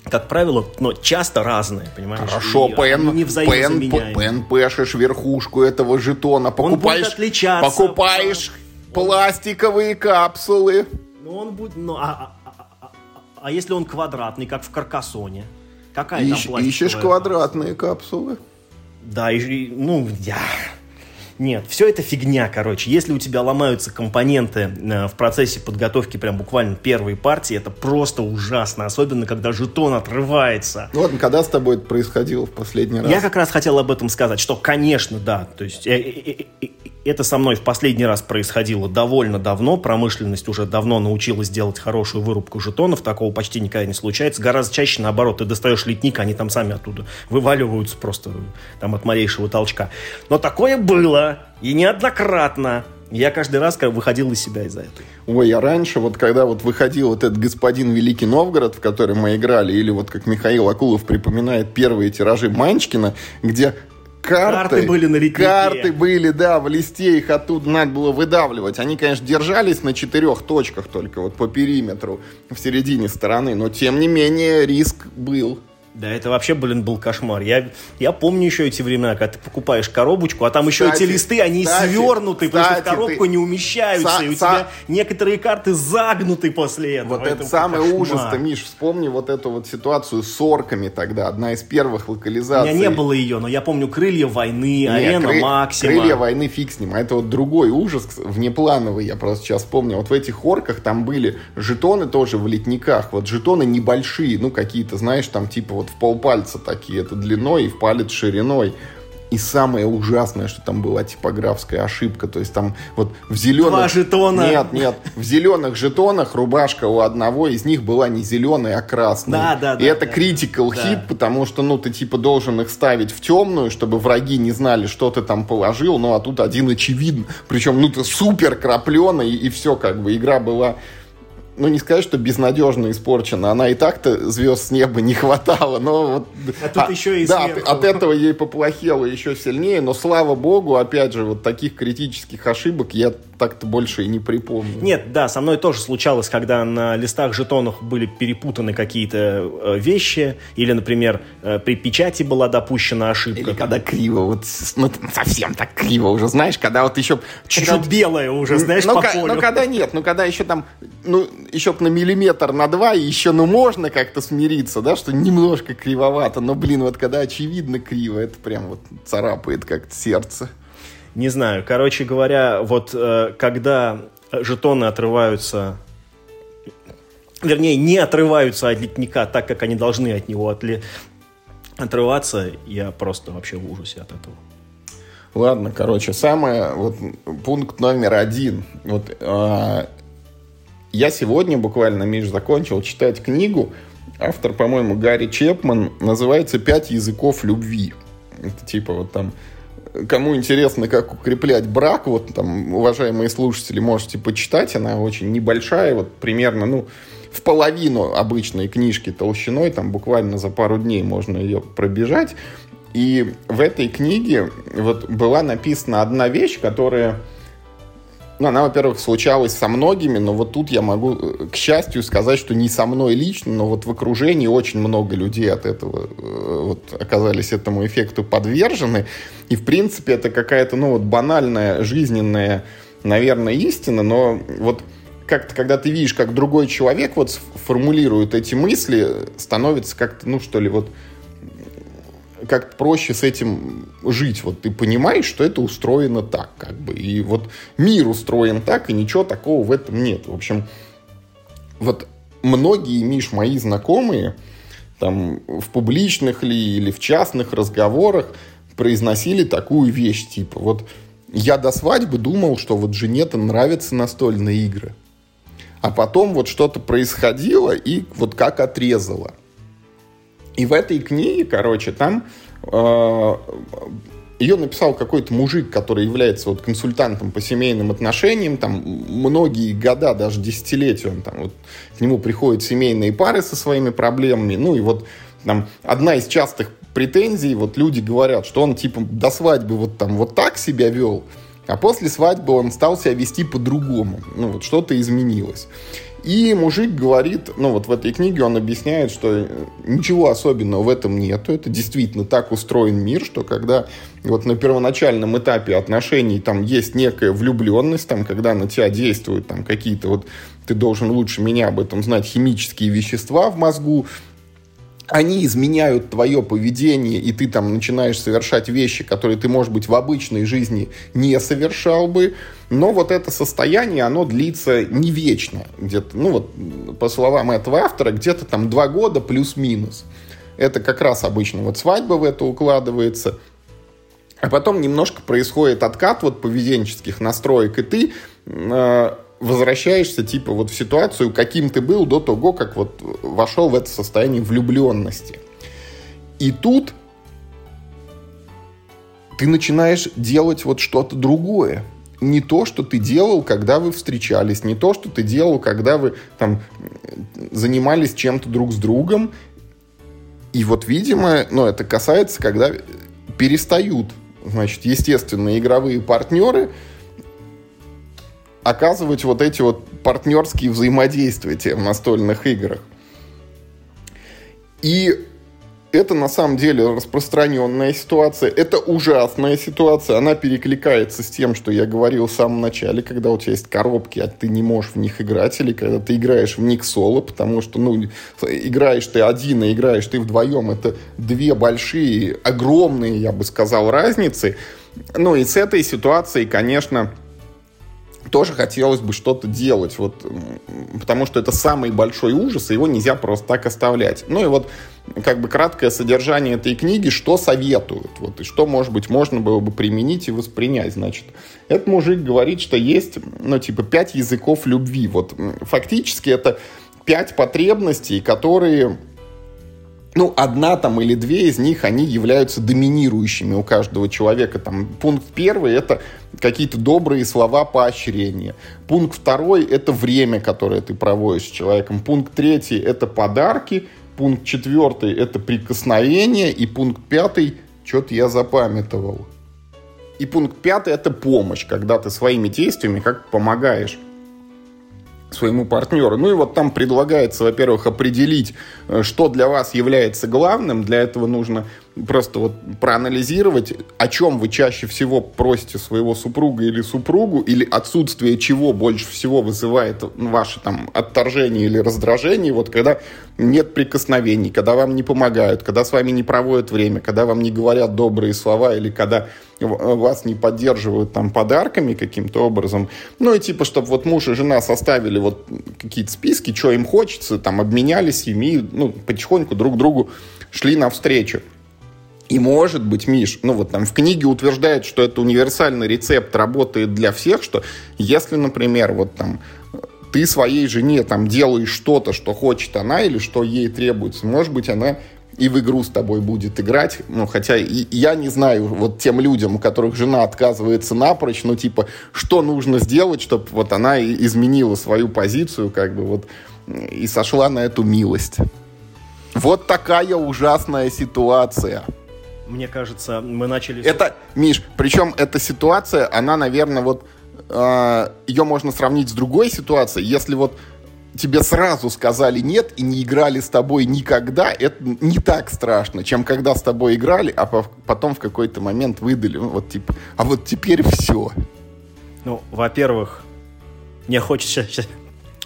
Как правило, но часто разные, понимаешь? Хорошо, пэшешь верхушку этого жетона, покупаешь пластиковые капсулы. А если он квадратный, как в Каркассоне? Какая там пластиковая? Ищешь квадратные капсулы? Да, Нет, все это фигня, короче. Если у тебя ломаются компоненты в процессе подготовки прям буквально первой партии, это просто ужасно. Особенно, когда жетон отрывается. Ну ладно, когда с тобой это происходило в последний раз? Я как раз хотел об этом сказать, что, конечно, да. То есть это со мной в последний раз происходило довольно давно. Промышленность уже давно научилась делать хорошую вырубку жетонов. Такого почти никогда не случается. Гораздо чаще, наоборот, ты достаешь литник, они там сами оттуда вываливаются просто там от малейшего толчка. Но такое было. И неоднократно. Я каждый раз выходил из себя из-за этого. Ой, я раньше, когда выходил этот господин Великий Новгород, в который мы играли, или как Михаил Акулов припоминает первые тиражи Манчикина, где карты были на литнике. Карты были, да, в листе, их оттуда надо было выдавливать. Они, конечно, держались на 4 точках только, по периметру, в середине стороны, но, тем не менее, риск был. Да, это вообще, был кошмар. Я помню еще эти времена, когда ты покупаешь коробочку, а там еще эти листы, они свернуты, потому что в коробку не умещаются, и у тебя некоторые карты загнуты после этого. Вот это самый ужас-то, Миш, вспомни эту ситуацию с орками тогда, одна из первых локализаций. У меня не было ее, но я помню «Крылья войны», «Арена максима». «Крылья войны» фиг с ним, а это другой ужас, внеплановый, я просто сейчас помню. В этих орках там были жетоны тоже в литниках, жетоны небольшие, какие-то, знаешь, там типа в полпальца такие, это длиной и в палец шириной. И самое ужасное, что там была типографская ошибка. То есть там в зеленых... Два жетона. Нет. В зеленых жетонах рубашка у одного из них была не зеленая, а красная. Да, и это критикал хит, потому что, ты должен их ставить в темную, чтобы враги не знали, что ты там положил. А тут один очевиден. Причем, ты супер крапленый, и все, игра была... не сказать, что безнадежно испорчена. Она и так-то звезд с неба не хватало. Но тут еще и сверху. Да, от этого ей поплохело еще сильнее. Но, слава богу, опять же, таких критических ошибок я так-то больше и не припомню. Нет, да, со мной тоже случалось, когда на листах жетонов были перепутаны какие-то вещи, или, например, при печати была допущена ошибка. Или когда криво, вот, ну, совсем так криво уже, знаешь, когда вот еще чуть-чуть... белое уже, знаешь, по полю. Ну, когда нет, ну, когда еще там, ну, еще на миллиметр, на два, и еще, ну, можно как-то смириться, да, что немножко кривовато, но, блин, вот когда очевидно криво, это прям вот царапает как-то сердце. Не знаю, короче говоря, вот когда жетоны отрываются, вернее, не отрываются от ледника так, как они должны от него отрываться, я просто вообще в ужасе от этого. Ладно, короче, самое, вот, пункт номер 1. Вот, я сегодня буквально, Миш, закончил читать книгу, автор, по-моему, Гарри Чепман, называется «Пять языков любви». Это типа вот там... Кому интересно, как укреплять брак, вот там, уважаемые слушатели, можете почитать. Она очень небольшая, вот примерно, ну, в половину обычной книжки толщиной, там буквально за пару дней можно ее пробежать. И в этой книге вот была написана одна вещь, которая, ну, она, во-первых, случалась со многими, но вот тут я могу, к счастью, сказать, что не со мной лично, но вот в окружении очень много людей от этого вот, оказались этому эффекту подвержены. И, в принципе, это какая-то, ну, вот банальная, жизненная, наверное, истина, но вот как-то, когда ты видишь, как другой человек вот формулирует эти мысли, становится как-то, ну, что ли, вот как проще с этим жить. Вот ты понимаешь, что это устроено так, как бы. И вот мир устроен так, и ничего такого в этом нет. В общем, вот многие, Миш, мои знакомые, там, в публичных ли или в частных разговорах произносили такую вещь, типа, вот я до свадьбы думал, что вот жене-то нравятся настольные игры. А потом вот что-то происходило и вот как отрезало. И в этой книге, короче, там ее написал какой-то мужик, который является вот консультантом по семейным отношениям, там многие года, даже десятилетия, он там вот, к нему приходят семейные пары со своими проблемами, ну и вот там одна из частых претензий, вот люди говорят, что он типа до свадьбы вот там вот так себя вел, а после свадьбы он стал себя вести по-другому, ну вот что-то изменилось. И мужик говорит, ну вот в этой книге он объясняет, что ничего особенного в этом нету. Это действительно так устроен мир, что когда вот на первоначальном этапе отношений там есть некая влюбленность, там, когда на тебя действуют там какие-то вот, ты должен лучше меня об этом знать, химические вещества в мозгу, они изменяют твое поведение, и ты там начинаешь совершать вещи, которые ты, может быть, в обычной жизни не совершал бы. Но вот это состояние, оно длится не вечно. Где-то, ну вот, по словам этого автора, где-то там 2 года плюс-минус. Это как раз обычно вот свадьба в это укладывается. А потом немножко происходит откат вот поведенческих настроек, и ты... возвращаешься, типа, вот в ситуацию, каким ты был до того, как вот вошел в это состояние влюбленности. И тут ты начинаешь делать вот что-то другое. Не то, что ты делал, когда вы встречались, не то, что ты делал, когда вы там занимались чем-то друг с другом. И вот, видимо, ну, это касается, когда перестают, значит, естественно, игровые партнеры оказывать вот эти вот партнерские взаимодействия в настольных играх. И это, на самом деле, распространенная ситуация. Это ужасная ситуация. Она перекликается с тем, что я говорил в самом начале, когда у тебя есть коробки, а ты не можешь в них играть, или когда ты играешь в них соло, потому что, ну, играешь ты один, и играешь ты вдвоем. Это две большие, огромные, я бы сказал, разницы. Ну, и с этой ситуацией, конечно... тоже хотелось бы что-то делать, вот, потому что это самый большой ужас, и его нельзя просто так оставлять. Ну и вот, как бы, краткое содержание этой книги, что советуют, вот, и что, может быть, можно было бы применить и воспринять, значит. Этот мужик говорит, что есть, ну, типа, 5 языков любви, вот, фактически это 5 потребностей, которые... Ну, одна там или две из них, они являются доминирующими у каждого человека. Там, пункт 1 – это какие-то добрые слова поощрения. Пункт 2 – это время, которое ты проводишь с человеком. Пункт 3 – это подарки. Пункт 4 – это прикосновение. И пункт 5 – что-то я запамятовал. И пункт 5 – это помощь, когда ты своими действиями как помогаешь своему партнеру. Ну и вот там предлагается, во-первых, определить, что для вас является главным. Для этого нужно просто вот проанализировать, о чем вы чаще всего просите своего супруга или супругу, или отсутствие чего больше всего вызывает ваше там отторжение или раздражение. Вот когда нет прикосновений, когда вам не помогают, когда с вами не проводят время, когда вам не говорят добрые слова или когда вас не поддерживают там подарками каким-то образом. Ну и типа, чтобы вот муж и жена составили вот какие-то списки, что им хочется, там обменялись ими, ну, потихоньку друг другу шли навстречу. И может быть, Миш, ну вот там в книге утверждает, что это универсальный рецепт, работает для всех, что если, например, вот там ты своей жене там делаешь что-то, что хочет она или что ей требуется, может быть, она и в игру с тобой будет играть. Ну, хотя и я не знаю вот тем людям, у которых жена отказывается напрочь, ну, типа, что нужно сделать, чтобы вот она изменила свою позицию, как бы вот, и сошла на эту милость. Вот такая ужасная ситуация. Мне кажется, мы начали... Это, Миш, причем эта ситуация, она, наверное, вот... ее можно сравнить с другой ситуацией, если вот тебе сразу сказали «нет» и не играли с тобой никогда, это не так страшно, чем когда с тобой играли, а потом в какой-то момент выдали. Вот, типа, а вот теперь все. Ну, во-первых, мне хочется сейчас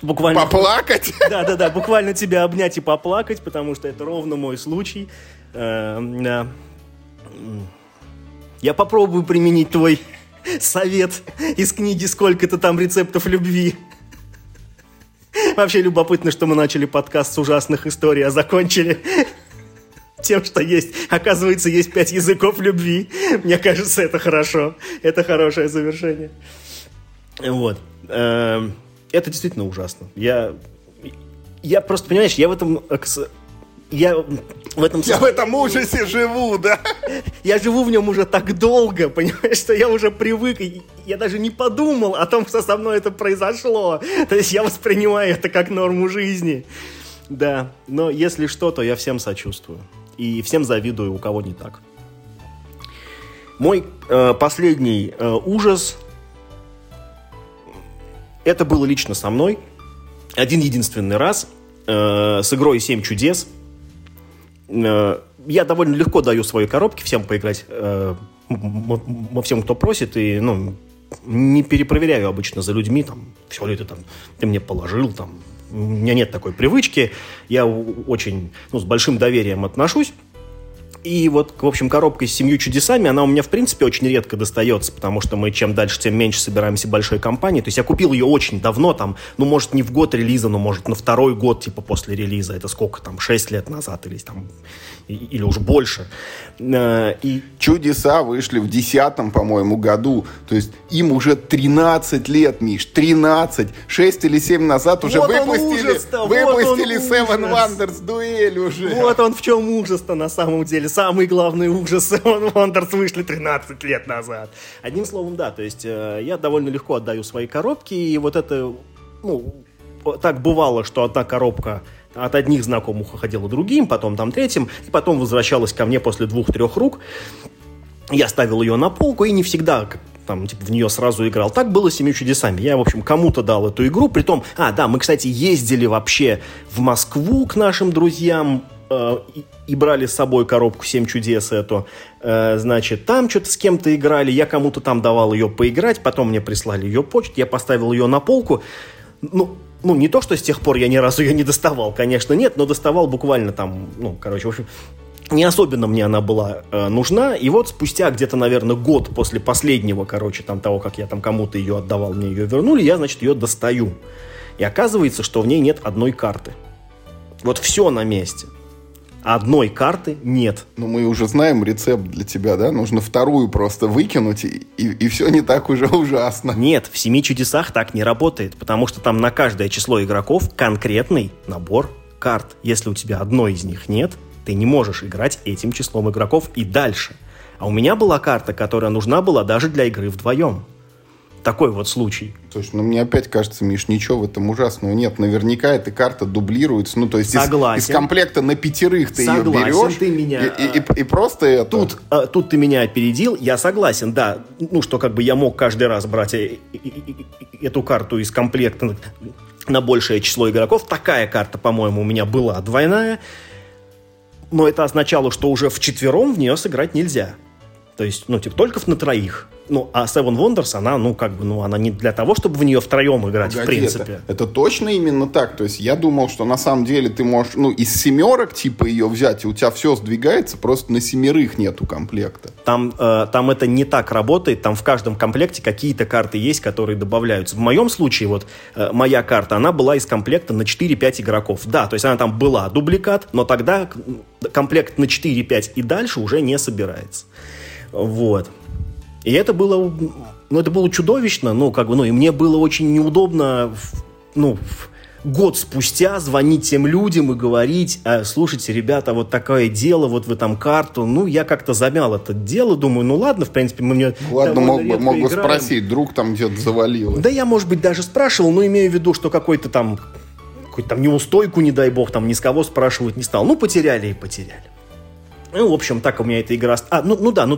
буквально... Поплакать? Да-да-да, буквально тебя обнять и поплакать, потому что это ровно мой случай. Я попробую применить твой совет из книги «Сколько-то там рецептов любви». Вообще любопытно, что мы начали подкаст с ужасных историй, а закончили тем, что есть, оказывается, есть 5 языков любви. Мне кажется, это хорошо. Это хорошее завершение. Вот. Это действительно ужасно. Я просто, понимаешь, я в этом ужасе живу, да? Я живу в нем уже так долго, понимаешь, что я уже привык, и я даже не подумал о том, что со мной это произошло. То есть я воспринимаю это как норму жизни. Да, но если что, то я всем сочувствую. И всем завидую, у кого не так. Мой последний ужас, это было лично со мной. Один-единственный раз с игрой «Семь чудес». Я довольно легко даю свои коробки всем поиграть, всем, кто просит, и ну, не перепроверяю обычно за людьми, там, все ли это там, ты мне положил, там, у меня нет такой привычки, я очень, ну, с большим доверием отношусь, и вот, в общем, коробка с 7 чудесами, она у меня, в принципе, очень редко достается, потому что мы чем дальше, тем меньше собираемся большой компании, то есть я купил ее очень давно, там, ну, может, не в год релиза, но, может, на второй год, типа, после релиза, это сколько, там, 6 лет назад или, там, или уж больше. И... Чудеса вышли в 10-м, по-моему, году, то есть им уже 13 лет, Миш, 13, 6 или 7 назад уже вот выпустили Seven Wonders Duel уже. Вот он в чем ужас-то на самом деле. Самый главный ужас Seven Wonders вышли 13 лет назад. Одним словом, да, то есть я довольно легко отдаю свои коробки, и вот это, ну, так бывало, что одна коробка от одних знакомых уходила другим, потом там третьим, и потом возвращалась ко мне после 2-3 рук. Я ставил ее на полку и не всегда там, типа, в нее сразу играл. Так было с 7 чудесами. Я, в общем, кому-то дал эту игру, притом... А, да, мы, кстати, ездили вообще в Москву к нашим друзьям, и брали с собой коробку «Семь чудес» эту. Значит, там что-то с кем-то играли, я кому-то там давал ее поиграть, потом мне прислали ее почту, я поставил ее на полку. Ну, не то, что с тех пор я ни разу ее не доставал, конечно, нет, но доставал буквально там, ну, короче, в общем, не особенно мне она была нужна. И вот спустя где-то, наверное, год после последнего, короче, там того, как я там кому-то ее отдавал, мне ее вернули, я, значит, ее достаю. И оказывается, что в ней нет одной карты. Вот все на месте. Одной карты нет. Ну, мы уже знаем рецепт для тебя, да? Нужно вторую просто выкинуть, и все не так уже ужасно. Нет, в 7 чудесах так не работает, потому что там на каждое число игроков конкретный набор карт. Если у тебя одной из них нет, ты не можешь играть этим числом игроков и дальше. А у меня была карта, которая нужна была даже для игры вдвоем. такой вот случай. Слушай, ну мне опять кажется, Миш, ничего в этом ужасного нет. Наверняка эта карта дублируется. Ну, то есть из комплекта на пятерых ты согласен, ее берешь. Ты меня... и просто это... Тут ты меня опередил. Я согласен, да. Ну, что как бы я мог каждый раз брать эту карту из комплекта на большее число игроков. Такая карта, по-моему, у меня была двойная. Но это означало, что уже вчетвером в нее сыграть нельзя. То есть, ну, типа, только на троих. Ну, а Seven Wonders, она, ну, как бы, ну, она не для того, чтобы в нее втроем играть, в принципе. Это точно именно так? То есть я думал, что на самом деле ты можешь, ну, из семерок, типа, ее взять, и у тебя все сдвигается, просто на семерых нету комплекта. Там это не так работает, там в каждом комплекте какие-то карты есть, которые добавляются. В моем случае, вот, моя карта, она была из комплекта на 4-5 игроков. Да, то есть она там была дубликат, но тогда комплект на 4-5 и дальше уже не собирается. Вот. И это было чудовищно, ну, как бы, ну, и мне было очень неудобно, ну, год спустя звонить тем людям и говорить: слушайте, ребята, вот такое дело, вот вы там карту, ну, я как-то замял это дело, думаю, ну, ладно, в принципе, мы мне... Ладно, мог бы спросить, друг там где-то завалил. Да я, может быть, даже спрашивал, но имею в виду, что какую-то там неустойку, не дай бог, там ни с кого спрашивать не стал, ну, потеряли и потеряли. Ну, в общем, так у меня эта игра... то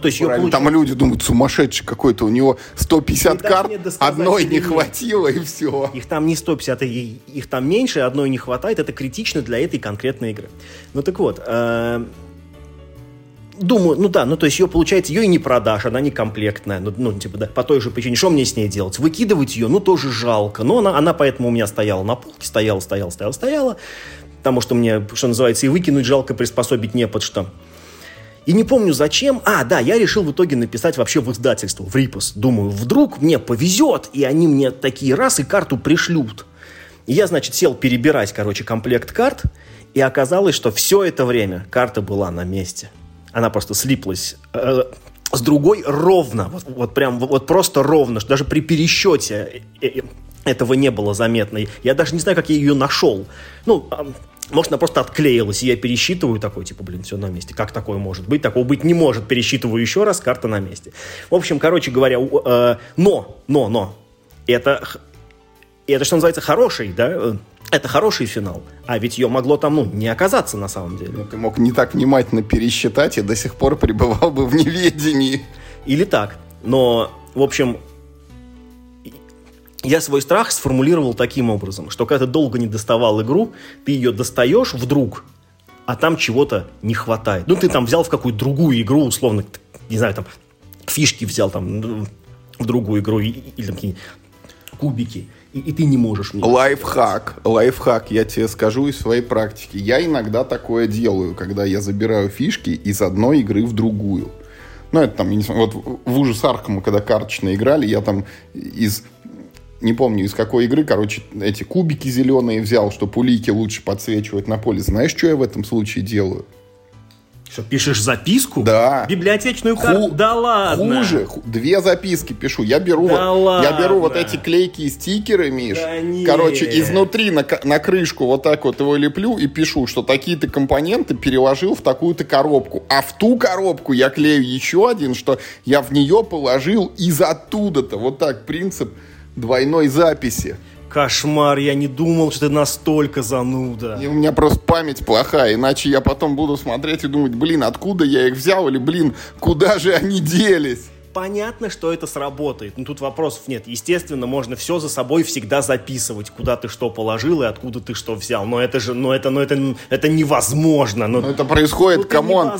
есть... Правильно, ее там люди думают, сумасшедший какой-то, у него 150 карт, одной не хватило, и все. Их там не 150, их там меньше, одной не хватает, это критично для этой конкретной игры. Ну, так вот, думаю, ее, получается, ее и не продашь, она не комплектная, по той же причине, что мне с ней делать? Выкидывать ее, ну, тоже жалко, но она поэтому у меня стояла на полке, стояла, потому что мне, что называется, и выкинуть жалко, приспособить не под что. И не помню зачем. Я решил в итоге написать вообще в издательство, в Рипус. Думаю, вдруг мне повезет, и они мне такие раз и карту пришлют. И я, значит, сел перебирать, комплект карт, и оказалось, что все это время карта была на месте. Она просто слиплась с другой ровно, просто ровно, что даже при пересчете этого не было заметно. Я даже не знаю, как я ее нашел. Ну, может, она просто отклеилась, и я пересчитываю, такой, все на месте. Как такое может быть? Такого быть не может. Пересчитываю еще раз, карта на месте. В общем, но это, что называется, хороший, да, это хороший финал. А ведь ее могло там, не оказаться на самом деле. Но ты мог не так внимательно пересчитать, и до сих пор пребывал бы в неведении. Или так. Но, в общем... Я свой страх сформулировал таким образом, что когда ты долго не доставал игру, ты ее достаешь вдруг, а там чего-то не хватает. Ну, ты там взял в какую-то другую игру, условно, не знаю, там, фишки взял там в другую игру или там какие-нибудь кубики, и ты не можешь. Лайфхак, я тебе скажу из своей практики. Я иногда такое делаю, когда я забираю фишки из одной игры в другую. Ну, это там, я не знаю, вот в «Ужас Аркхэма», когда карточные играли, я там из... Не помню, из какой игры, эти кубики зеленые взял, чтобы улики лучше подсвечивать на поле. Знаешь, что я в этом случае делаю? Что, пишешь записку? Да. Библиотечную карту? Да ладно. Хуже. 2 записки пишу. Я беру вот эти клейкие стикеры, Миш. Да изнутри на крышку вот так вот его леплю и пишу, что такие-то компоненты переложил в такую-то коробку. А в ту коробку я клею еще один, что я в нее положил из оттуда-то. Вот так принцип двойной записи. Кошмар, я не думал, что ты настолько зануда. И у меня просто память плохая, иначе я потом буду смотреть и думать, откуда я их взял, или, куда же они делись? Понятно, что это сработает, но тут вопросов нет. Естественно, можно все за собой всегда записывать, куда ты что положил и откуда ты что взял. Но это же, это невозможно. Но это происходит, камон,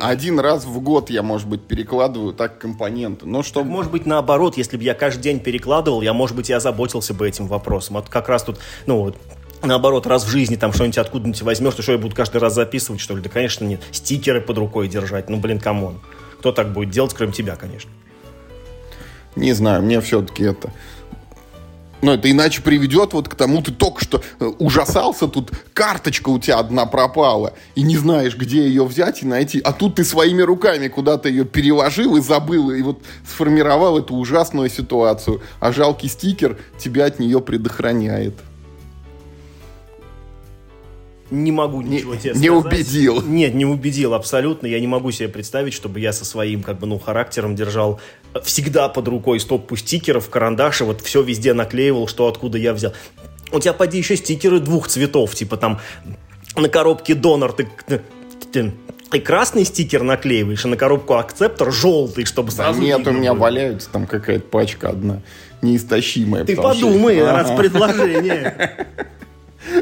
один раз в год я, может быть, перекладываю так компоненты. Но что... Может быть, наоборот, если бы я каждый день перекладывал, я озаботился бы этим вопросом. Вот как раз тут, наоборот, раз в жизни там что-нибудь откуда-нибудь возьмешь, то что я буду каждый раз записывать, что ли? Да, конечно, нет. Стикеры под рукой держать, камон. Кто так будет делать, кроме тебя, конечно? Не знаю, мне все-таки это... это иначе приведет к тому, ты только что ужасался, тут карточка у тебя одна пропала, и не знаешь, где ее взять и найти, а тут ты своими руками куда-то ее переложил и забыл, и сформировал эту ужасную ситуацию, а жалкий стикер тебя от нее предохраняет. не могу ничего тебе сказать. Не убедил. Нет, не убедил абсолютно. Я не могу себе представить, чтобы я со своим характером держал всегда под рукой стопку стикеров, карандаши, вот все везде наклеивал, что откуда я взял. У тебя, поди, еще стикеры двух цветов, типа там на коробке «Донор» ты красный стикер наклеиваешь, а на коробку «Акцептор» желтый, чтобы сразу... Да нет, у меня валяется там какая-то пачка одна неистощимая. Ты подумай, раз предложение...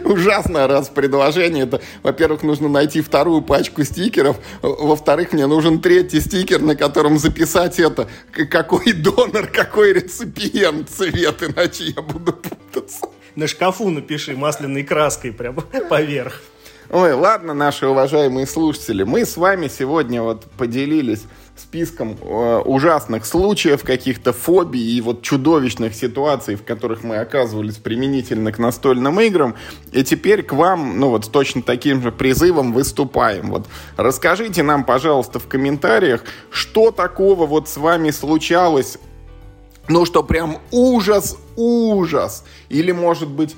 Ужасно, раз предложение. Это, во-первых, нужно найти вторую пачку стикеров. Во-вторых, мне нужен третий стикер, на котором записать это. Какой донор, какой реципиент цвет, иначе я буду путаться. На шкафу напиши масляной краской прямо поверх. Ой, ладно, наши уважаемые слушатели, мы с вами сегодня вот поделились списком ужасных случаев, каких-то фобий и вот чудовищных ситуаций, в которых мы оказывались применительно к настольным играм. И теперь к вам, ну вот с точно таким же призывом выступаем. Вот расскажите нам, пожалуйста, в комментариях, что такого вот с вами случалось, ну что прям ужас, или может быть...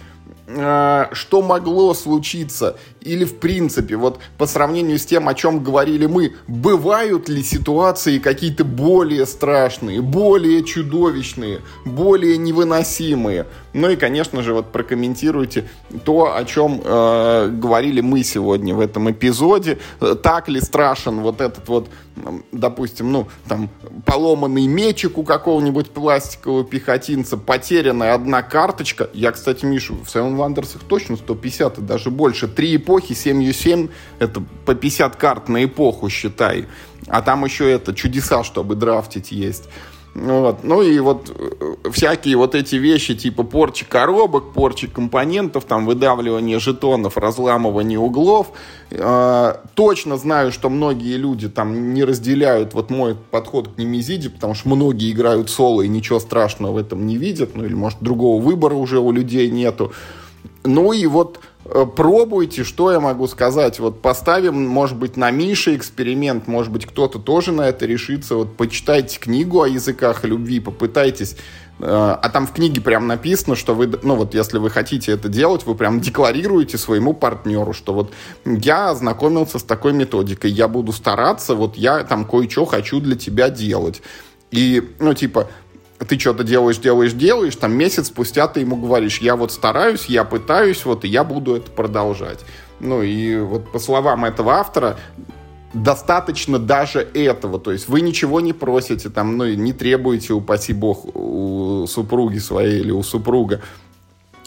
что могло случиться, или в принципе, вот по сравнению с тем, о чем говорили мы, бывают ли ситуации какие-то более страшные, более чудовищные, более невыносимые. Ну и, конечно же, вот прокомментируйте то, о чем говорили мы сегодня в этом эпизоде. Так ли страшен вот этот вот, допустим, ну, там, поломанный мечик у какого-нибудь пластикового пехотинца, потерянная одна карточка. Я, кстати, Мишу, в Seven Wonders их точно 150 и даже больше. 3 эпохи, 7 × 7, это по 50 карт на эпоху, считай. А там еще это, чудеса, чтобы драфтить, есть. Вот. Ну и вот всякие вот эти вещи, типа порчи коробок, порчи компонентов, там выдавливание жетонов, разламывание углов. Точно знаю, что многие люди там не разделяют вот мой подход к Немезиде, потому что многие играют соло и ничего страшного в этом не видят, ну или, может, другого выбора уже у людей нету. Ну и вот пробуйте, что я могу сказать. Вот поставим, может быть, на Мише эксперимент, может быть, кто-то тоже на это решится. Вот почитайте книгу о языках любви, попытайтесь. А там в книге прям написано, что вы, ну вот если вы хотите это делать, вы прям декларируете своему партнеру, что вот я ознакомился с такой методикой, я буду стараться, вот я там кое-что хочу для тебя делать. И, ну, типа... ты что-то делаешь, там месяц спустя ты ему говоришь, я вот стараюсь, я пытаюсь, вот, и я буду это продолжать. Ну, и вот по словам этого автора, достаточно даже этого, то есть вы ничего не просите, там, ну, не требуете, упаси бог, у супруги своей или у супруга.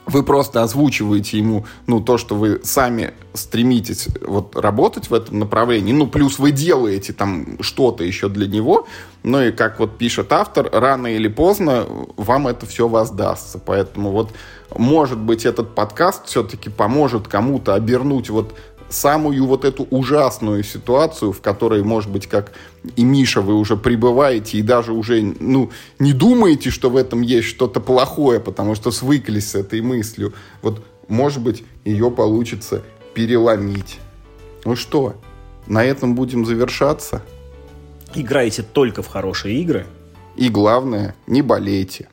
Вы просто озвучиваете ему, ну, то, что вы сами стремитесь вот работать в этом направлении, ну, плюс вы делаете там что-то еще для него, ну, и как вот пишет автор, рано или поздно вам это все воздастся, поэтому вот, может быть, этот подкаст все-таки поможет кому-то обернуть вот самую вот эту ужасную ситуацию, в которой, может быть, как и Миша, вы уже пребываете и даже уже, ну, не думаете, что в этом есть что-то плохое, потому что свыклись с этой мыслью. Вот, может быть, ее получится переломить. Ну что, на этом будем завершаться? Играйте только в хорошие игры. И главное, не болейте.